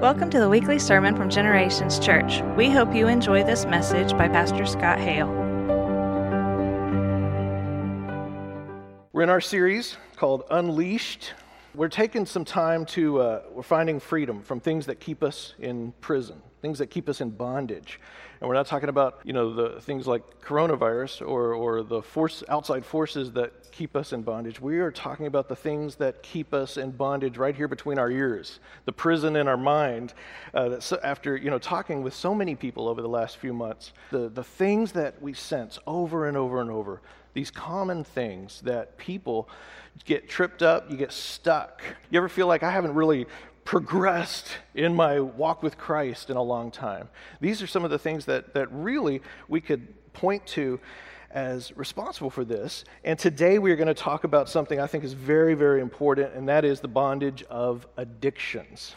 Welcome to the weekly sermon from Generations Church. We hope you enjoy this message by Pastor Scott Hale. We're in our series called Unleashed. We're taking some time to, we're finding freedom from things that keep us in prison, things that keep us in bondage. And we're not talking about, the things like coronavirus or the outside forces that keep us in bondage. We are talking about the things that keep us in bondage right here between our ears, the prison in our mind. After talking with so many people over the last few months, the things that we sense over and over and over, these common things that people get tripped up, you get stuck. You ever feel like, I haven't really progressed in my walk with Christ in a long time? These are some of the things that really we could point to as responsible for this. And today we are going to talk about something I think is very, very important, and that is the bondage of addictions.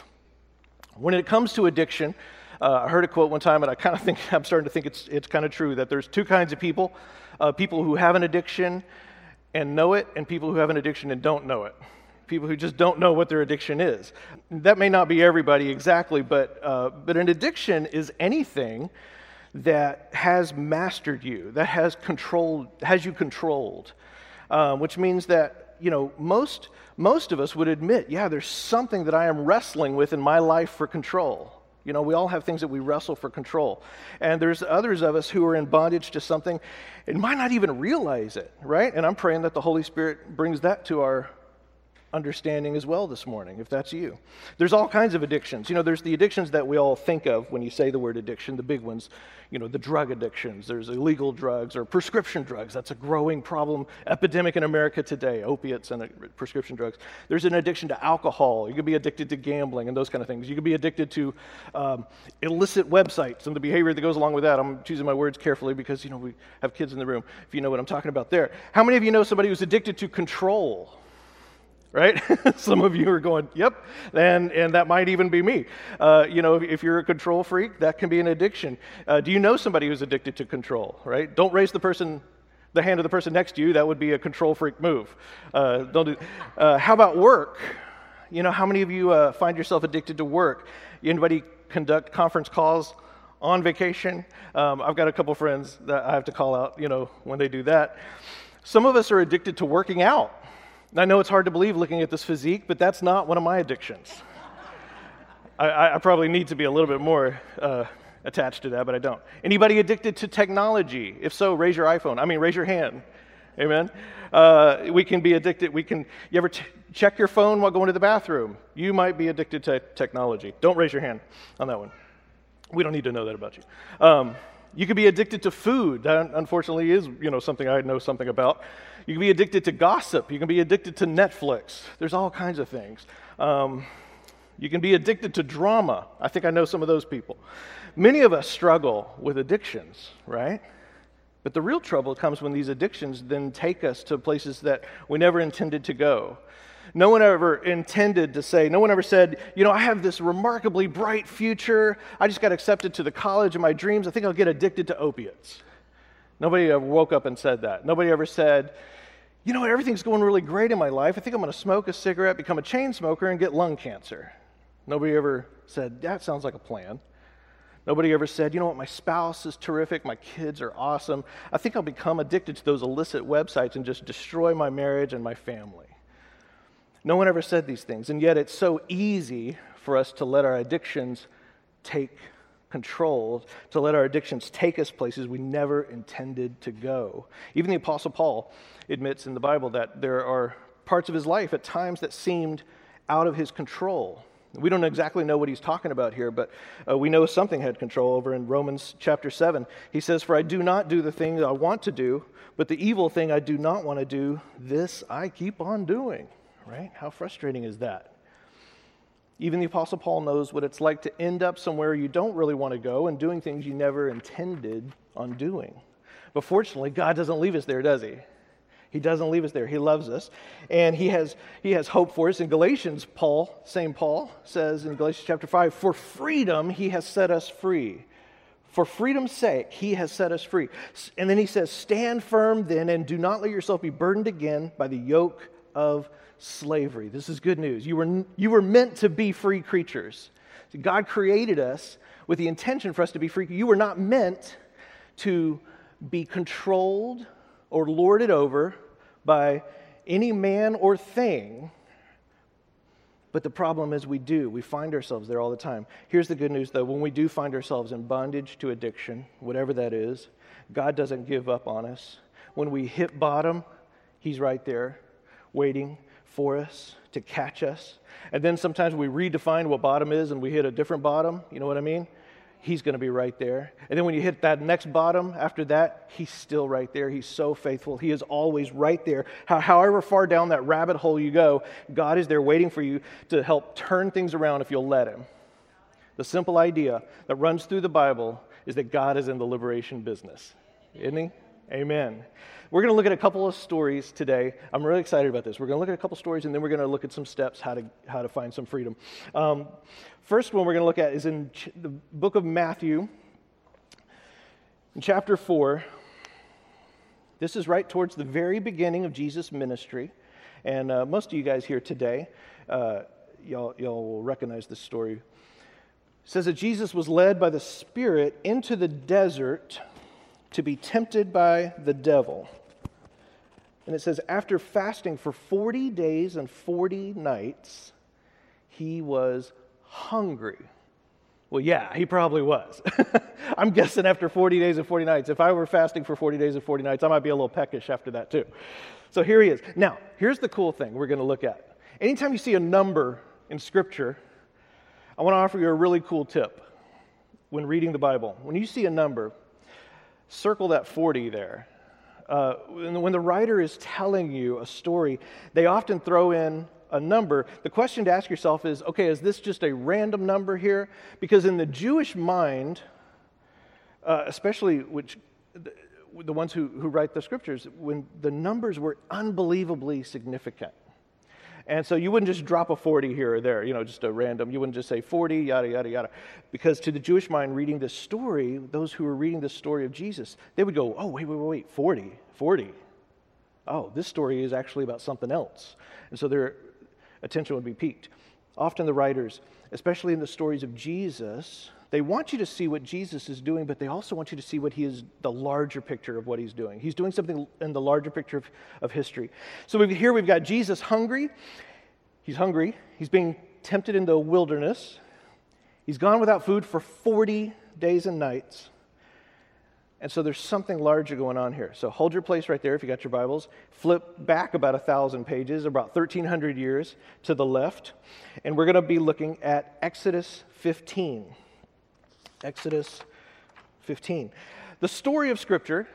When it comes to addiction, I heard a quote one time, and I'm starting to think it's kind of true, that there's two kinds of people: people who have an addiction and know it, and people who have an addiction and don't know it. People who just don't know what their addiction is. That may not be everybody exactly, but an addiction is anything that has mastered you, that has you controlled, which means that most of us would admit, yeah, there's something that I am wrestling with in my life for control. We all have things that we wrestle for control. And there's others of us who are in bondage to something and might not even realize it, right? And I'm praying that the Holy Spirit brings that to our understanding as well this morning, if that's you. There's all kinds of addictions. There's the addictions that we all think of when you say the word addiction, the big ones, the drug addictions. There's illegal drugs or prescription drugs. That's a growing problem, epidemic in America today, opiates and prescription drugs. There's an addiction to alcohol. You could be addicted to gambling and those kind of things. You could be addicted to illicit websites and the behavior that goes along with that. I'm choosing my words carefully because, we have kids in the room, if you know what I'm talking about there. How many of you know somebody who's addicted to control? Right? Some of you are going, yep, and that might even be me. If you're a control freak, that can be an addiction. Do you know somebody who's addicted to control, right? Don't raise the hand of the person next to you. That would be a control freak move. How about work? How many of you find yourself addicted to work? Anybody conduct conference calls on vacation? I've got a couple friends that I have to call out, when they do that. Some of us are addicted to working out. I know it's hard to believe looking at this physique, but that's not one of my addictions. I probably need to be a little bit more attached to that, but I don't. Anybody addicted to technology? If so, raise your hand. Amen? We can be addicted. You ever check your phone while going to the bathroom? You might be addicted to technology. Don't raise your hand on that one. We don't need to know that about you. You could be addicted to food. That, unfortunately, is something I know something about. You can be addicted to gossip. You can be addicted to Netflix. There's all kinds of things. You can be addicted to drama. I think I know some of those people. Many of us struggle with addictions, right? But the real trouble comes when these addictions then take us to places that we never intended to go. No one ever said, I have this remarkably bright future. I just got accepted to the college of my dreams. I think I'll get addicted to opiates. Nobody ever woke up and said that. Nobody ever said, everything's going really great in my life. I think I'm going to smoke a cigarette, become a chain smoker, and get lung cancer. Nobody ever said, that sounds like a plan. Nobody ever said, my spouse is terrific, my kids are awesome. I think I'll become addicted to those illicit websites and just destroy my marriage and my family. No one ever said these things, and yet it's so easy for us to let our addictions take control, to let our addictions take us places we never intended to go. Even the Apostle Paul admits in the Bible that there are parts of his life at times that seemed out of his control. We don't exactly know what he's talking about here, but we know something had control over in Romans chapter 7. He says, "For I do not do the thing that I want to do, but the evil thing I do not want to do, this I keep on doing." Right? How frustrating is that? Even the Apostle Paul knows what it's like to end up somewhere you don't really want to go and doing things you never intended on doing. But fortunately, God doesn't leave us there, does he? He doesn't leave us there. He loves us, and he has hope for us. In Galatians, Paul says in Galatians chapter 5, "For freedom he has set us free. For freedom's sake, he has set us free." And then he says, "Stand firm then, and do not let yourself be burdened again by the yoke of slavery." This is good news. You were meant to be free creatures. So God created us with the intention for us to be free. You were not meant to be controlled or lorded over by any man or thing. But the problem is we do. We find ourselves there all the time. Here's the good news, though. When we do find ourselves in bondage to addiction, whatever that is, God doesn't give up on us. When we hit bottom, He's right there waiting for us to catch us. And then sometimes we redefine what bottom is and we hit a different bottom. You know what I mean? He's going to be right there. And then when you hit that next bottom after that, He's still right there. He's so faithful. He is always right there. However far down that rabbit hole you go, God is there waiting for you to help turn things around if you'll let Him. The simple idea that runs through the Bible is that God is in the liberation business. Isn't He? Amen. We're going to look at a couple of stories today. I'm really excited about this. We're going to look at a couple of stories, and then we're going to look at some steps how to find some freedom. First one we're going to look at is in the book of Matthew, in chapter 4. This is right towards the very beginning of Jesus' ministry, and most of you guys here today, y'all will recognize this story. It says that Jesus was led by the Spirit into the desert to be tempted by the devil. And it says, after fasting for 40 days and 40 nights, He was hungry. Well, yeah, He probably was. I'm guessing after 40 days and 40 nights, if I were fasting for 40 days and 40 nights, I might be a little peckish after that too. So here He is. Now, here's the cool thing we're going to look at. Anytime you see a number in Scripture, I want to offer you a really cool tip when reading the Bible. When you see a number, circle that 40 there. When the writer is telling you a story, they often throw in a number. The question to ask yourself is, okay, is this just a random number here? Because in the Jewish mind, especially which the ones who write the Scriptures, when the numbers were unbelievably significant. And so you wouldn't just drop a 40 here or there, you know, just a random. You wouldn't just say 40, yada, yada, yada. Because to the Jewish mind reading this story, those who were reading the story of Jesus, they would go, oh, wait, 40. Oh, this story is actually about something else. And so their attention would be piqued. Often the writers, especially in the stories of Jesus, they want you to see what Jesus is doing, but they also want you to see what He is, the larger picture of what He's doing. He's doing something in the larger picture of history. So we've got Jesus hungry. He's hungry. He's being tempted in the wilderness. He's gone without food for 40 days and nights. And so there's something larger going on here. So hold your place right there if you got your Bibles. Flip back about 1,000 pages, about 1,300 years to the left. And we're going to be looking at Exodus 15. Exodus 15. The story of Scripture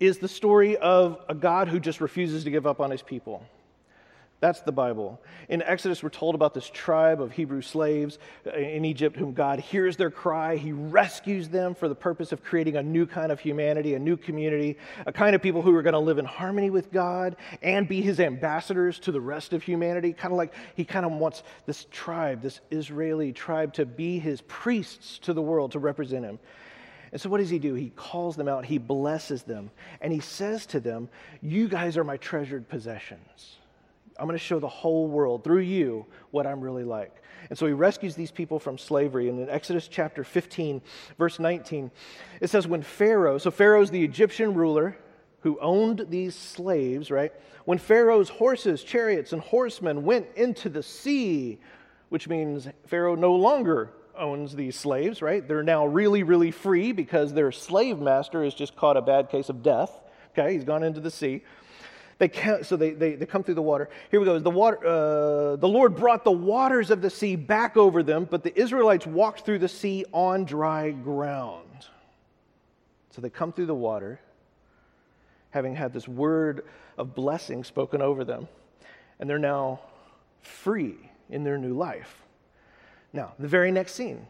is the story of a God who just refuses to give up on His people. That's the Bible. In Exodus, we're told about this tribe of Hebrew slaves in Egypt whom God hears their cry. He rescues them for the purpose of creating a new kind of humanity, a new community, a kind of people who are going to live in harmony with God and be His ambassadors to the rest of humanity. Kind of like He kind of wants this tribe, this Israeli tribe, to be His priests to the world, to represent Him. And so what does He do? He calls them out. He blesses them. And He says to them, you guys are my treasured possessions. I'm going to show the whole world, through you, what I'm really like. And so He rescues these people from slavery. And in Exodus chapter 15, verse 19, it says, when Pharaoh, so Pharaoh's the Egyptian ruler who owned these slaves, right? When Pharaoh's horses, chariots, and horsemen went into the sea, which means Pharaoh no longer owns these slaves, right? They're now really, really free because their slave master has just caught a bad case of death. Okay, he's gone into the sea. They come through the water. Here we go. The Lord brought the waters of the sea back over them, but the Israelites walked through the sea on dry ground. So they come through the water, having had this word of blessing spoken over them, and they're now free in their new life. Now, the very next scene,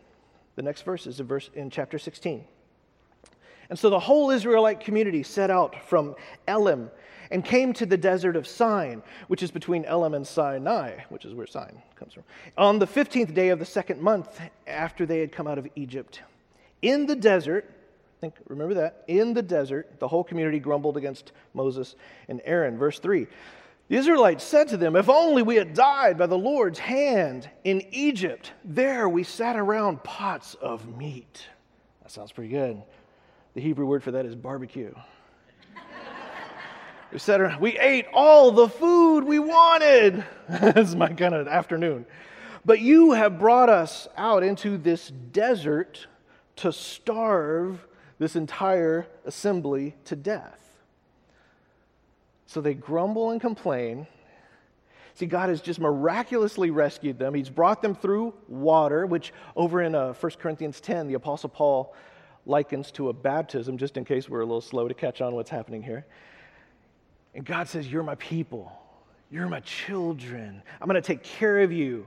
the next verse is a verse in chapter 16. And so the whole Israelite community set out from Elim and came to the desert of Sin, which is between Elim and Sinai, which is where Sin comes from, on the 15th day of the second month after they had come out of Egypt. In the desert, remember that, in the desert, the whole community grumbled against Moses and Aaron. Verse 3, The Israelites said to them, if only we had died by the Lord's hand in Egypt. There we sat around pots of meat. That sounds pretty good. The Hebrew word for that is barbecue. We ate all the food we wanted. This is my kind of afternoon. But you have brought us out into this desert to starve this entire assembly to death. So they grumble and complain. See, God has just miraculously rescued them. He's brought them through water, which over in 1 Corinthians 10, the Apostle Paul likens to a baptism, just in case we're a little slow to catch on what's happening here. And God says, you're my people. You're my children. I'm going to take care of you.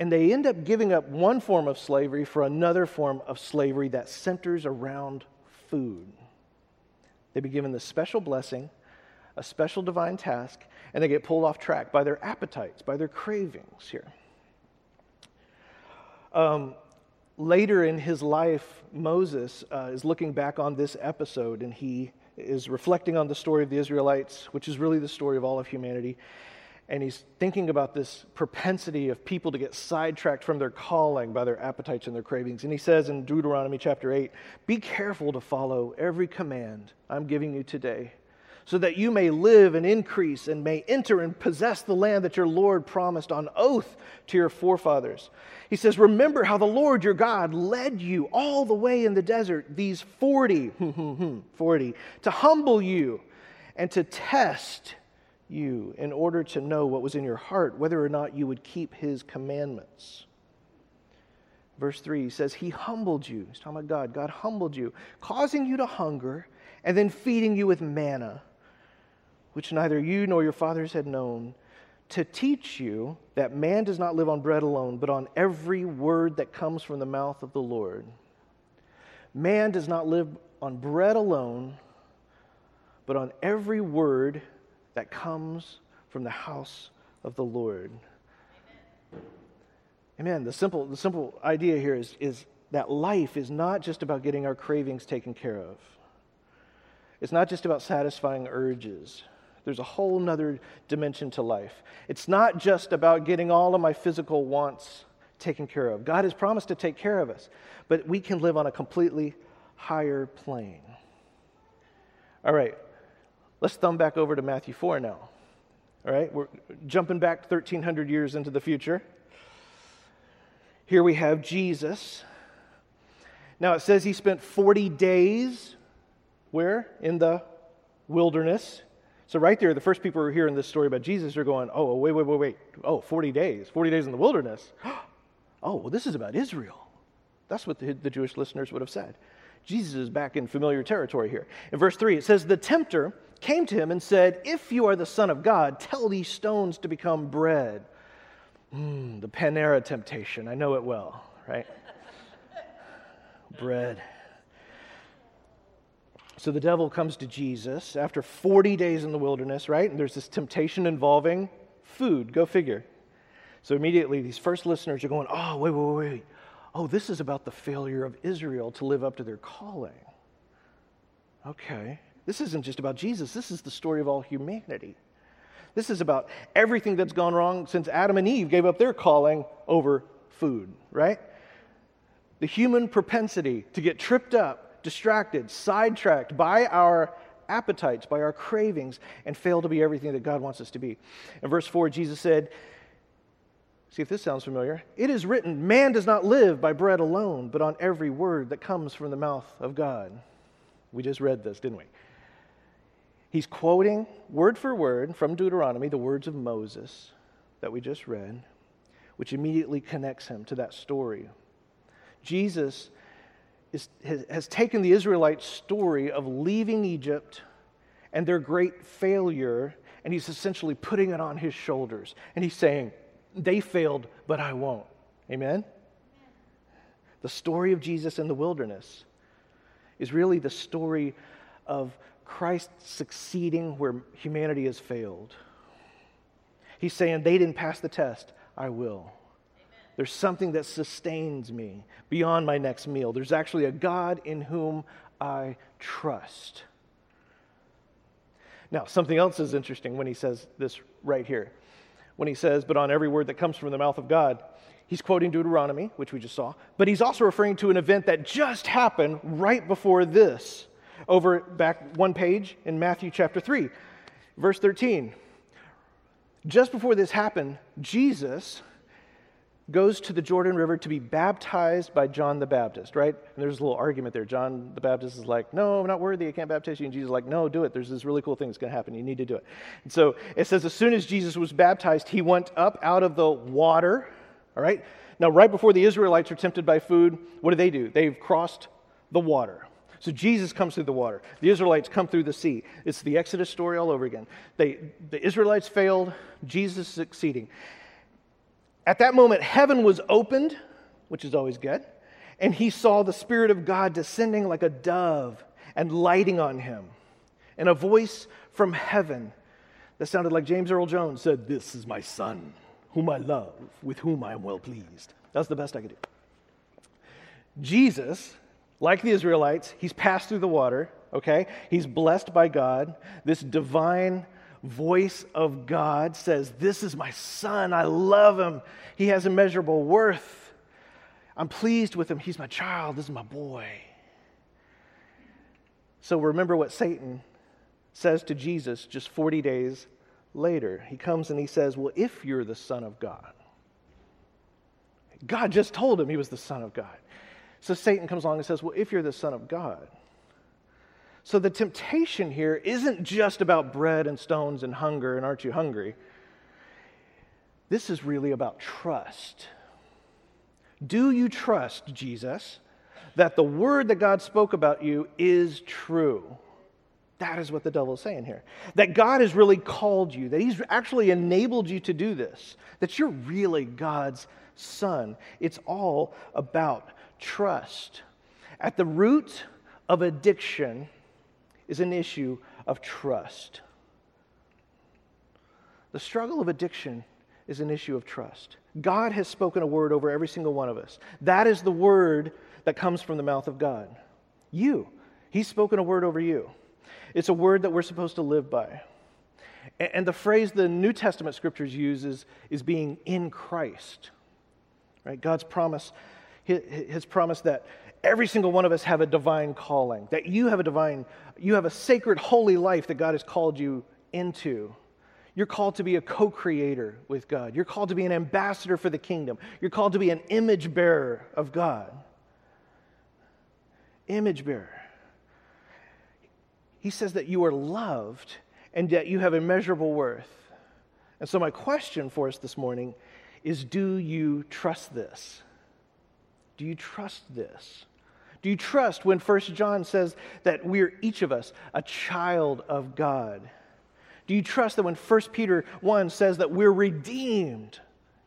And they end up giving up one form of slavery for another form of slavery that centers around food. They've been given this special blessing, a special divine task, and they get pulled off track by their appetites, by their cravings here. Later in his life, Moses is looking back on this episode, and he is reflecting on the story of the Israelites, which is really the story of all of humanity. And he's thinking about this propensity of people to get sidetracked from their calling by their appetites and their cravings. And he says in Deuteronomy chapter 8, be careful to follow every command I'm giving you today, so that you may live and increase and may enter and possess the land that your Lord promised on oath to your forefathers. He says, remember how the Lord your God led you all the way in the desert, these 40, to humble you and to test you in order to know what was in your heart, whether or not you would keep his commandments. Verse 3 says, he humbled you. He's talking about God. God humbled you, causing you to hunger and then feeding you with manna, which neither you nor your fathers had known, to teach you that man does not live on bread alone, but on every word that comes from the mouth of the Lord. Man does not live on bread alone, but on every word that comes from the house of the Lord. Amen. Amen. The simple idea here is that life is not just about getting our cravings taken care of. It's not just about satisfying urges. There's a whole nother dimension to life. It's not just about getting all of my physical wants taken care of. God has promised to take care of us, but we can live on a completely higher plane. All right, let's thumb back over to Matthew 4 now. All right, we're jumping back 1,300 years into the future. Here we have Jesus. Now it says he spent 40 days. Where? In the wilderness. So right there, the first people who are hearing this story about Jesus are going, oh, wait. Oh, 40 days. 40 days in the wilderness. Oh, well, this is about Israel. That's what the Jewish listeners would have said. Jesus is back in familiar territory here. In verse 3, it says, the tempter came to him and said, if you are the Son of God, tell these stones to become bread. The Panera temptation. I know it well, right? Bread. So the devil comes to Jesus after 40 days in the wilderness, right? And there's this temptation involving food. Go figure. So immediately these first listeners are going, oh, wait. Oh, this is about the failure of Israel to live up to their calling. Okay. This isn't just about Jesus. This is the story of all humanity. This is about everything that's gone wrong since Adam and Eve gave up their calling over food, right? The human propensity to get tripped up, distracted, sidetracked by our appetites, by our cravings, and fail to be everything that God wants us to be. In verse 4, Jesus said, see if this sounds familiar, it is written, man does not live by bread alone, but on every word that comes from the mouth of God. We just read this, didn't we? He's quoting word for word from Deuteronomy, the words of Moses that we just read, which immediately connects him to that story. Jesus has taken the Israelite story of leaving Egypt and their great failure, and he's essentially putting it on his shoulders. And he's saying, they failed, but I won't. Amen? The story of Jesus in the wilderness is really the story of Christ succeeding where humanity has failed. He's saying, they didn't pass the test, I will. There's something that sustains me beyond my next meal. There's actually a God in whom I trust. Now, something else is interesting when he says this right here. When he says, but on every word that comes from the mouth of God, he's quoting Deuteronomy, which we just saw, but he's also referring to an event that just happened right before this, over back one page in Matthew chapter 3, verse 13. Just before this happened, Jesus goes to the Jordan River to be baptized by John the Baptist, right? And there's a little argument there. John the Baptist is like, no, I'm not worthy. I can't baptize you. And Jesus is like, no, do it. There's this really cool thing that's going to happen. You need to do it. And so it says as soon as Jesus was baptized, he went up out of the water, all right? Now, right before the Israelites are tempted by food, what do? They've crossed the water. So Jesus comes through the water. The Israelites come through the sea. It's the Exodus story all over again. The Israelites failed. Jesus is succeeding. At that moment, heaven was opened, which is always good, and he saw the Spirit of God descending like a dove and lighting on him. And a voice from heaven that sounded like James Earl Jones said, "This is my son, whom I love, with whom I am well pleased." That's the best I could do. Jesus, like the Israelites, he's passed through the water, okay? He's blessed by God. This divine voice of God says, "This is my son. I love him. He has immeasurable worth. I'm pleased with him. He's my child. This is my boy." So remember what Satan says to Jesus just 40 days later. He comes and he says, "Well, if you're the son of God." God just told him he was the son of God. So Satan comes along and says, "Well, if you're the son of God." So the temptation here isn't just about bread and stones and hunger and aren't you hungry. This is really about trust. Do you trust, Jesus, that the word that God spoke about you is true? That is what the devil is saying here. That God has really called you, that he's actually enabled you to do this, that you're really God's son. It's all about trust. At the root of addiction is an issue of trust. The struggle of addiction is an issue of trust. God has spoken a word over every single one of us. That is the word that comes from the mouth of God. You. He's spoken a word over you. It's a word that we're supposed to live by. And the phrase the New Testament scriptures uses is being in Christ. Right? God's promise, his promise that every single one of us have a divine calling, that you have a sacred, holy life that God has called you into. You're called to be a co-creator with God. You're called to be an ambassador for the kingdom. You're called to be an image bearer of God. Image bearer. He says that you are loved and that you have immeasurable worth. And so my question for us this morning is, do you trust this? Do you trust this? Do you trust when 1 John says that we're, each of us, a child of God? Do you trust that when 1 Peter 1 says that we're redeemed,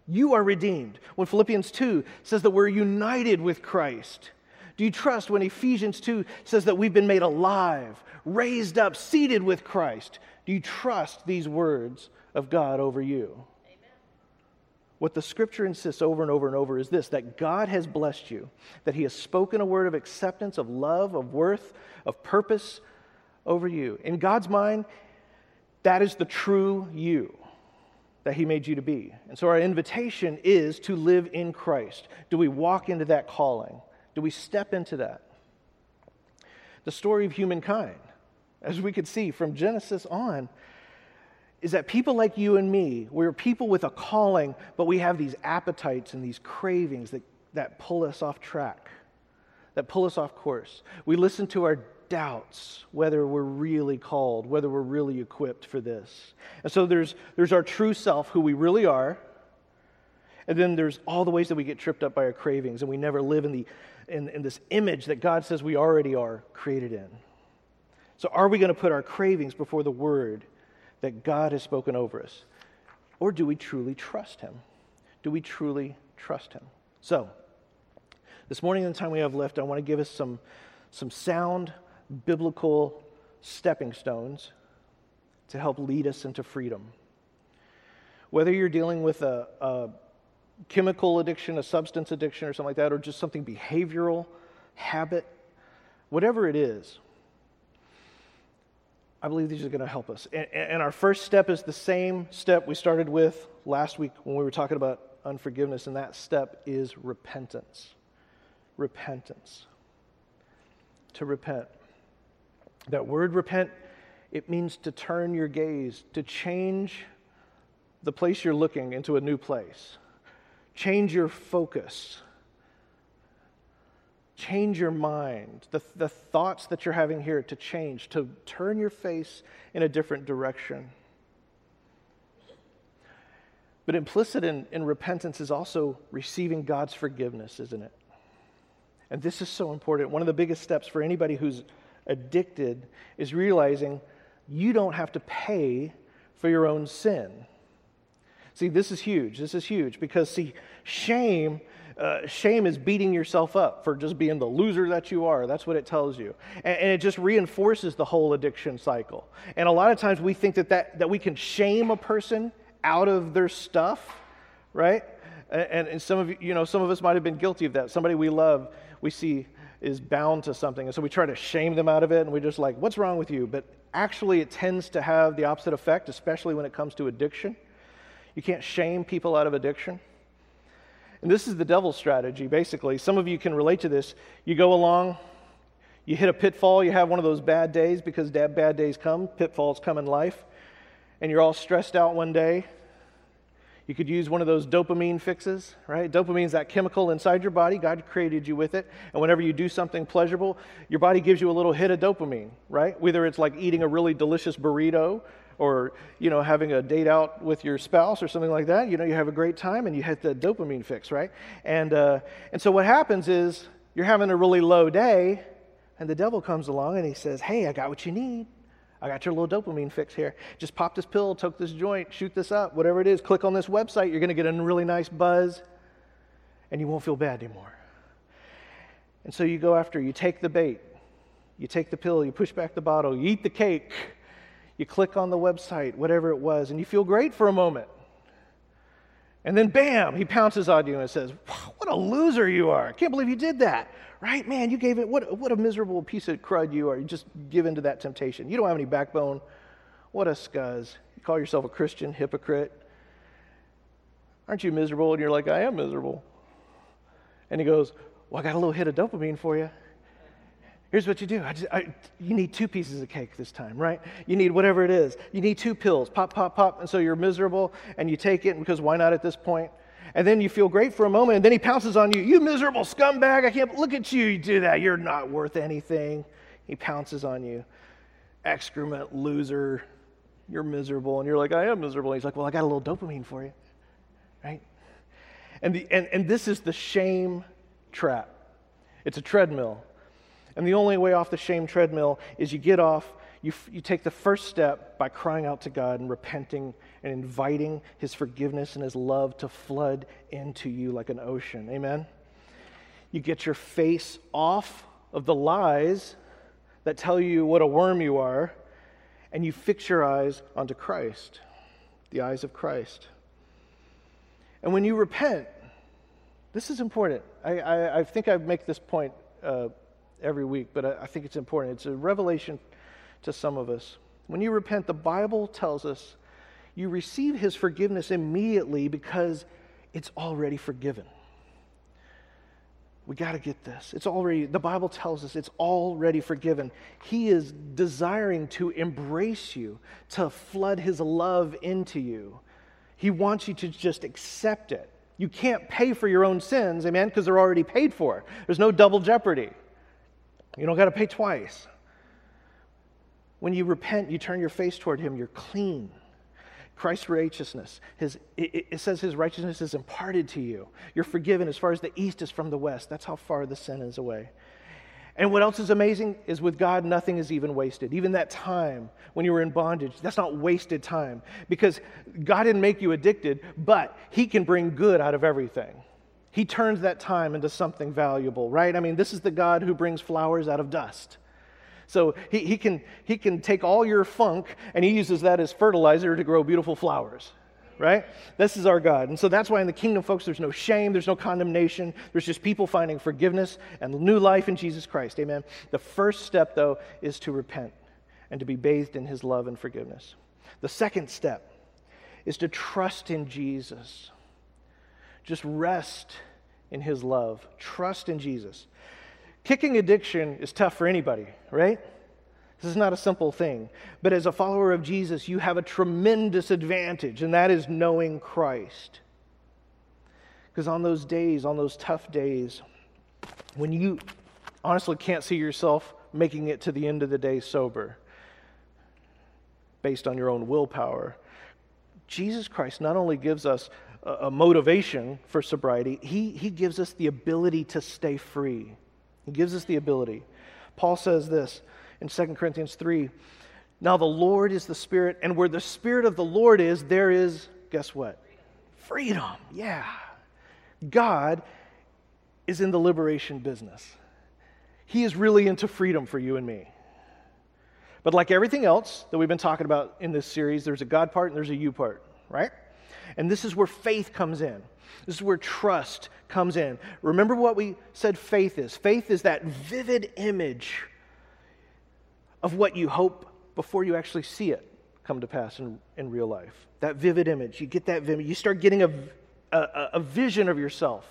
you are redeemed? When Philippians 2 says that we're united with Christ? Do you trust when Ephesians 2 says that we've been made alive, raised up, seated with Christ? Do you trust these words of God over you? What the scripture insists over and over and over is this, that God has blessed you, that he has spoken a word of acceptance, of love, of worth, of purpose over you. In God's mind, that is the true you that he made you to be. And so our invitation is to live in Christ. Do we walk into that calling? Do we step into that? The story of humankind, as we could see from Genesis on, is that people like you and me, we're people with a calling, but we have these appetites and these cravings that pull us off track, that pull us off course. We listen to our doubts, whether we're really called, whether we're really equipped for this. And so there's our true self, who we really are, and then there's all the ways that we get tripped up by our cravings, and we never live in this image that God says we already are created in. So are we going to put our cravings before the word that God has spoken over us? Or do we truly trust him? Do we truly trust him? So, this morning in the time we have left, I want to give us some sound biblical stepping stones to help lead us into freedom. Whether you're dealing with a chemical addiction, a substance addiction or something like that, or just something behavioral, habit, whatever it is, I believe these are going to help us. And our first step is the same step we started with last week when we were talking about unforgiveness, and that step is repentance. Repentance. To repent. That word repent, it means to turn your gaze, to change the place you're looking into a new place. Change your focus. Change your mind, the thoughts that you're having here to change, to turn your face in a different direction. But implicit in repentance is also receiving God's forgiveness, isn't it? And this is so important. One of the biggest steps for anybody who's addicted is realizing you don't have to pay for your own sin. See, this is huge. This is huge because, see, shame is beating yourself up for just being the loser that you are. That's what it tells you. And it just reinforces the whole addiction cycle. And a lot of times we think that we can shame a person out of their stuff, right? And some of us might have been guilty of that. Somebody we love, we see is bound to something. And so we try to shame them out of it, and we're just like, what's wrong with you? But actually it tends to have the opposite effect, especially when it comes to addiction. You can't shame people out of addiction. And this is the devil's strategy, basically. Some of you can relate to this. You go along, you hit a pitfall, you have one of those bad days, because bad days come, pitfalls come in life, and you're all stressed out one day. You could use one of those dopamine fixes, right? Dopamine's that chemical inside your body. God created you with it, and whenever you do something pleasurable, your body gives you a little hit of dopamine, right? Whether it's like eating a really delicious burrito, or, having a date out with your spouse or something like that. You have a great time and you hit the dopamine fix, right? And so what happens is you're having a really low day, and the devil comes along and he says, hey, I got what you need. I got your little dopamine fix here. Just pop this pill, toke this joint, shoot this up, whatever it is. Click on this website. You're going to get a really nice buzz, and you won't feel bad anymore. And so you go after, you take the bait, you take the pill, you push back the bottle, you eat the cake, you click on the website, whatever it was, and you feel great for a moment. And then, bam, he pounces on you and says, wow, what a loser you are. I can't believe you did that. Right? Man, you gave it. What a miserable piece of crud you are. You just give in to that temptation. You don't have any backbone. What a scuzz. You call yourself a Christian, hypocrite. Aren't you miserable? And you're like, I am miserable. And he goes, well, I got a little hit of dopamine for you. Here's what you do. You need 2 pieces of cake this time, right? You need whatever it is. You need 2 pills. Pop, pop, pop. And so you're miserable, and you take it, because why not at this point? And then you feel great for a moment, and then he pounces on you. You miserable scumbag. I can't look at you. You do that. You're not worth anything. He pounces on you. Excrement, loser. You're miserable. And you're like, I am miserable. And he's like, well, I got a little dopamine for you, right? And this is the shame trap. It's a treadmill. And the only way off the shame treadmill is you get off, you take the first step by crying out to God and repenting and inviting His forgiveness and His love to flood into you like an ocean. Amen? You get your face off of the lies that tell you what a worm you are, and you fix your eyes onto Christ, the eyes of Christ. And when you repent, this is important. I think I make this point every week, but I think it's important. It's a revelation to some of us. When you repent, the Bible tells us you receive His forgiveness immediately because it's already forgiven. We got to get this. The Bible tells us it's already forgiven. He is desiring to embrace you, to flood His love into you. He wants you to just accept it. You can't pay for your own sins, amen, because they're already paid for. There's no double jeopardy. You don't got to pay twice. When you repent, you turn your face toward Him. You're clean. Christ's righteousness. It says His righteousness is imparted to you. You're forgiven as far as the east is from the west. That's how far the sin is away. And what else is amazing is with God, nothing is even wasted. Even that time when you were in bondage, that's not wasted time, because God didn't make you addicted, but He can bring good out of everything. He turns that time into something valuable, right? I mean, this is the God who brings flowers out of dust. So he can take all your funk, and He uses that as fertilizer to grow beautiful flowers, right? This is our God. And so that's why in the kingdom, folks, there's no shame, there's no condemnation. There's just people finding forgiveness and new life in Jesus Christ, amen? The first step, though, is to repent and to be bathed in his love and forgiveness. The second step is to trust in Jesus. Just rest in his love. Trust in Jesus. Kicking addiction is tough for anybody, right? This is not a simple thing. But as a follower of Jesus, you have a tremendous advantage, and that is knowing Christ. Because on those days, on those tough days, when you honestly can't see yourself making it to the end of the day sober, based on your own willpower, Jesus Christ not only gives us a motivation for sobriety, he gives us the ability to stay free. He gives us the ability. Paul says this in 2 Corinthians 3, "Now the Lord is the Spirit, and where the Spirit of the Lord is, there is," guess what? Freedom. Yeah. God is in the liberation business. He is really into freedom for you and me. But like everything else that we've been talking about in this series, there's a God part and there's a you part, right? And this is where faith comes in. This is where trust comes in. Remember what we said faith is. Faith is that vivid image of what you hope before you actually see it come to pass in real life. That vivid image. You get that vivid. You start getting a vision of yourself.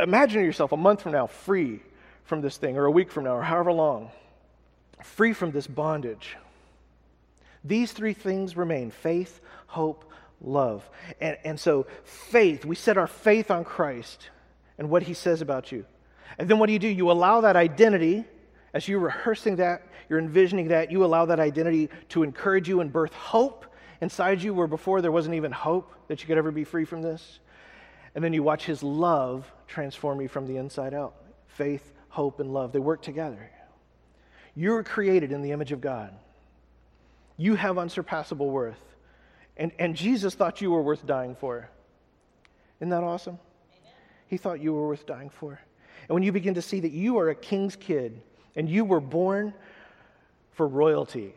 Imagine yourself a month from now free from this thing, or a week from now, or however long, free from this bondage. These three things remain: faith, hope, love. And so faith, we set our faith on Christ and what he says about you. And then what do? You allow that identity, as you're rehearsing that, you're envisioning that, you allow that identity to encourage you and birth hope inside you where before there wasn't even hope that you could ever be free from this. And then you watch his love transform you from the inside out. Faith, hope, and love, they work together. You're created in the image of God. You have unsurpassable worth. And Jesus thought you were worth dying for. Isn't that awesome? Amen. He thought you were worth dying for. And when you begin to see that you are a king's kid, and you were born for royalty,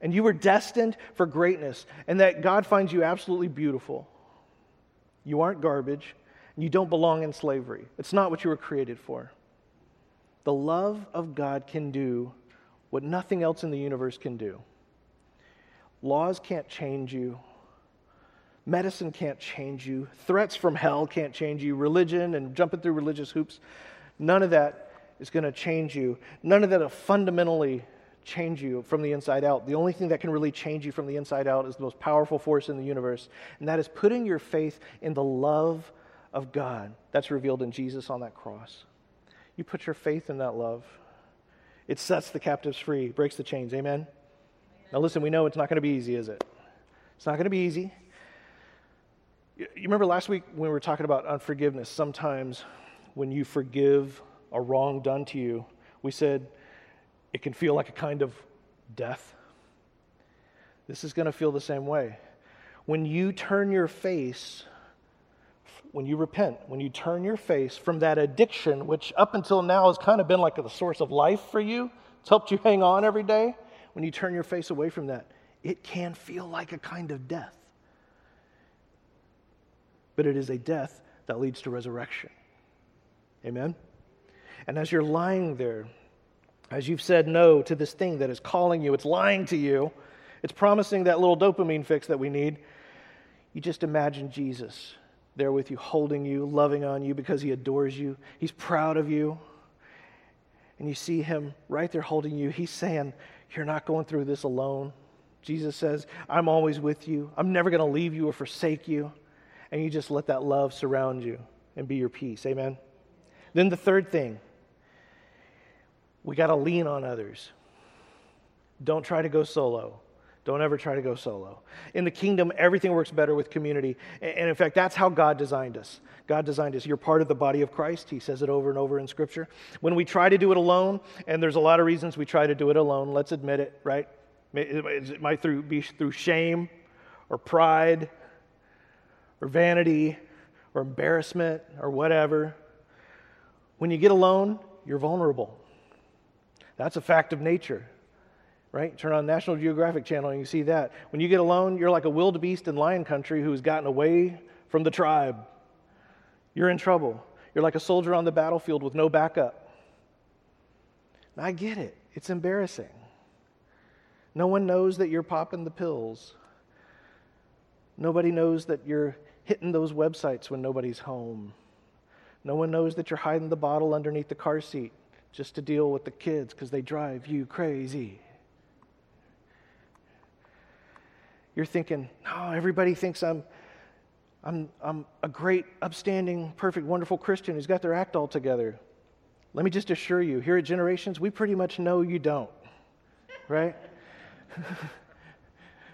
and you were destined for greatness, and that God finds you absolutely beautiful. You aren't garbage, and you don't belong in slavery. It's not what you were created for. The love of God can do what nothing else in the universe can do. Laws can't change you. Medicine can't change you. Threats from hell can't change you. Religion and jumping through religious hoops, none of that is going to change you. None of that will fundamentally change you from the inside out. The only thing that can really change you from the inside out is the most powerful force in the universe, and that is putting your faith in the love of God that's revealed in Jesus on that cross. You put your faith in that love. It sets the captives free, breaks the chains. Amen? Now listen, we know it's not going to be easy, is it? It's not going to be easy. You remember last week when we were talking about unforgiveness, sometimes when you forgive a wrong done to you, we said it can feel like a kind of death. This is going to feel the same way. When you turn your face, when you repent, when you turn your face from that addiction, which up until now has kind of been like the source of life for you, it's helped you hang on every day. When you turn your face away from that, it can feel like a kind of death. But it is a death that leads to resurrection. Amen? And as you're lying there, as you've said no to this thing that is calling you, it's lying to you, it's promising that little dopamine fix that we need, you just imagine Jesus there with you, holding you, loving on you because he adores you. He's proud of you. And you see him right there holding you. He's saying, "You're not going through this alone." Jesus says, "I'm always with you. I'm never going to leave you or forsake you." And you just let that love surround you and be your peace. Amen? Then the third thing, we got to lean on others. Don't try to go solo. Don't ever try to go solo. In the kingdom, everything works better with community. And in fact, that's how God designed us. God designed us. You're part of the body of Christ. He says it over and over in Scripture. When we try to do it alone, and there's a lot of reasons we try to do it alone, let's admit it, right? It might be through shame or pride or vanity or embarrassment or whatever. When you get alone, you're vulnerable. That's a fact of nature. Right? Turn on National Geographic Channel and you see that. When you get alone, you're like a wildebeest in lion country who's gotten away from the tribe. You're in trouble. You're like a soldier on the battlefield with no backup. And I get it. It's embarrassing. No one knows that you're popping the pills. Nobody knows that you're hitting those websites when nobody's home. No one knows that you're hiding the bottle underneath the car seat just to deal with the kids because they drive you crazy. You're thinking, no, everybody thinks I'm a great, upstanding, perfect, wonderful Christian who's got their act all together. Let me just assure you, here at Generations, we pretty much know you don't, right?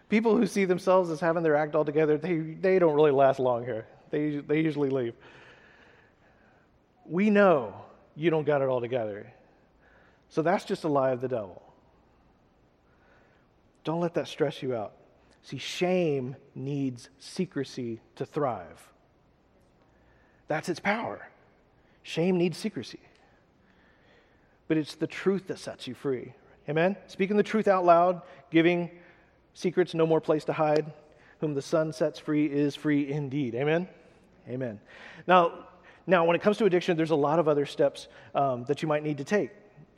People who see themselves as having their act all together, they don't really last long here. They usually leave. We know you don't got it all together. So that's just a lie of the devil. Don't let that stress you out. See, shame needs secrecy to thrive. That's its power. Shame needs secrecy. But it's the truth that sets you free. Amen? Speaking the truth out loud, giving secrets no more place to hide. Whom the Son sets free is free indeed. Amen? Amen. Now, when it comes to addiction, there's a lot of other steps that you might need to take.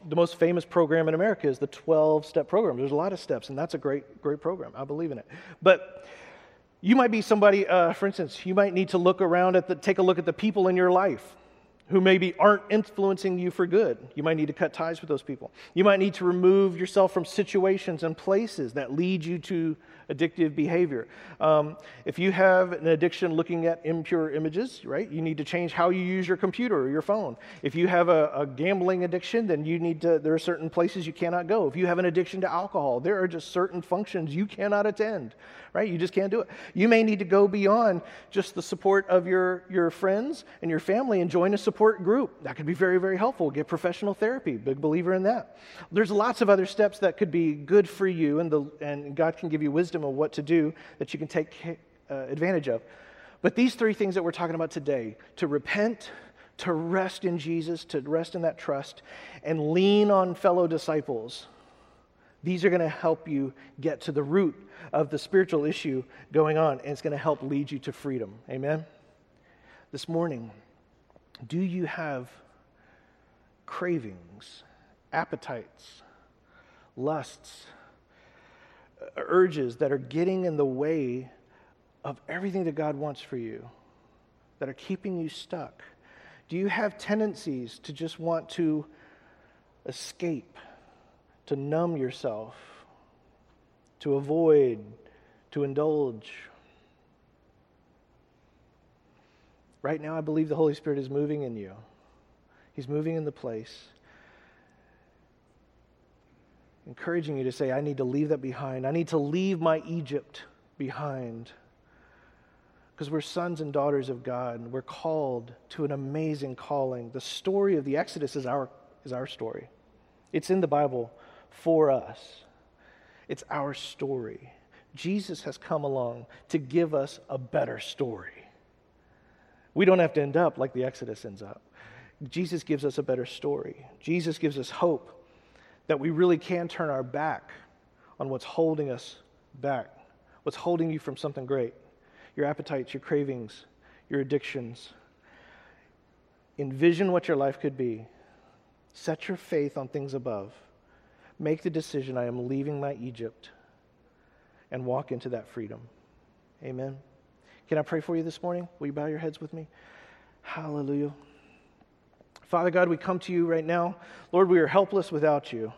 The most famous program in America is the 12-step program. There's a lot of steps, and that's a great, great program. I believe in it. But you might be somebody, for instance, you might need to look around at take a look at the people in your life who maybe aren't influencing you for good. You might need to cut ties with those people. You might need to remove yourself from situations and places that lead you to addictive behavior. If you have an addiction looking at impure images, right, you need to change how you use your computer or your phone. If you have a gambling addiction, then you need to, there are certain places you cannot go. If you have an addiction to alcohol, there are just certain functions you cannot attend, right? You just can't do it. You may need to go beyond just the support of your friends and your family and join a support group. That could be very, very helpful. Get professional therapy. Big believer in that. There's lots of other steps that could be good for you, and God can give you wisdom of what to do that you can take advantage of. But these three things that we're talking about today, to repent, to rest in Jesus, to rest in that trust, and lean on fellow disciples, these are going to help you get to the root of the spiritual issue going on, and it's going to help lead you to freedom. Amen? This morning, do you have cravings, appetites, lusts, urges that are getting in the way of everything that God wants for you, that are keeping you stuck? Do you have tendencies to just want to escape, to numb yourself, to avoid, to indulge? Right now, I believe the Holy Spirit is moving in you. He's moving in the place, encouraging you to say, I need to leave that behind. I need to leave my Egypt behind. Because we're sons and daughters of God. And we're called to an amazing calling. The story of the Exodus is our story. It's in the Bible for us. It's our story. Jesus has come along to give us a better story. We don't have to end up like the Exodus ends up. Jesus gives us a better story. Jesus gives us hope that we really can turn our back on what's holding us back, what's holding you from something great, your appetites, your cravings, your addictions. Envision what your life could be. Set your faith on things above. Make the decision, I am leaving my Egypt, and walk into that freedom. Amen. Can I pray for you this morning? Will you bow your heads with me? Hallelujah. Father God, we come to you right now. Lord, we are helpless without you.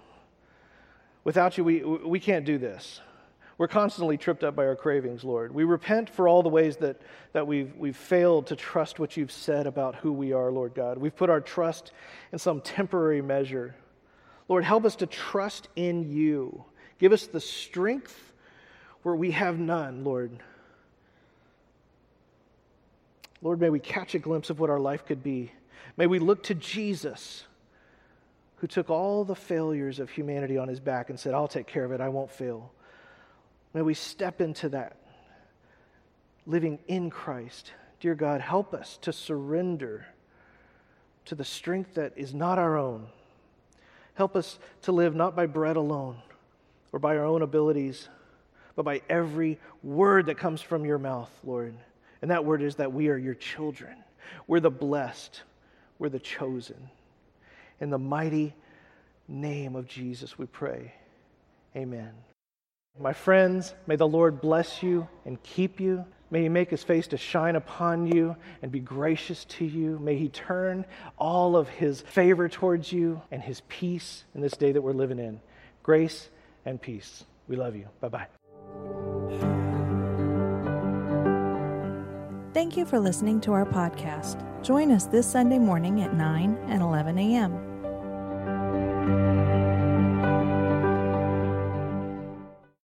Without you, we can't do this. We're constantly tripped up by our cravings, Lord. We repent for all the ways that we've failed to trust what you've said about who we are, Lord God. We've put our trust in some temporary measure. Lord, help us to trust in you. Give us the strength where we have none, Lord. Lord, may we catch a glimpse of what our life could be. May we look to Jesus, who took all the failures of humanity on his back and said, I'll take care of it, I won't fail. May we step into that, living in Christ. Dear God, help us to surrender to the strength that is not our own. Help us to live not by bread alone or by our own abilities, but by every word that comes from your mouth, Lord. And that word is that we are your children. We're the blessed. We're the chosen. In the mighty name of Jesus, we pray. Amen. My friends, may the Lord bless you and keep you. May He make His face to shine upon you and be gracious to you. May He turn all of His favor towards you and His peace in this day that we're living in. Grace and peace. We love you. Bye-bye. Thank you for listening to our podcast. Join us this Sunday morning at 9 and 11 a.m.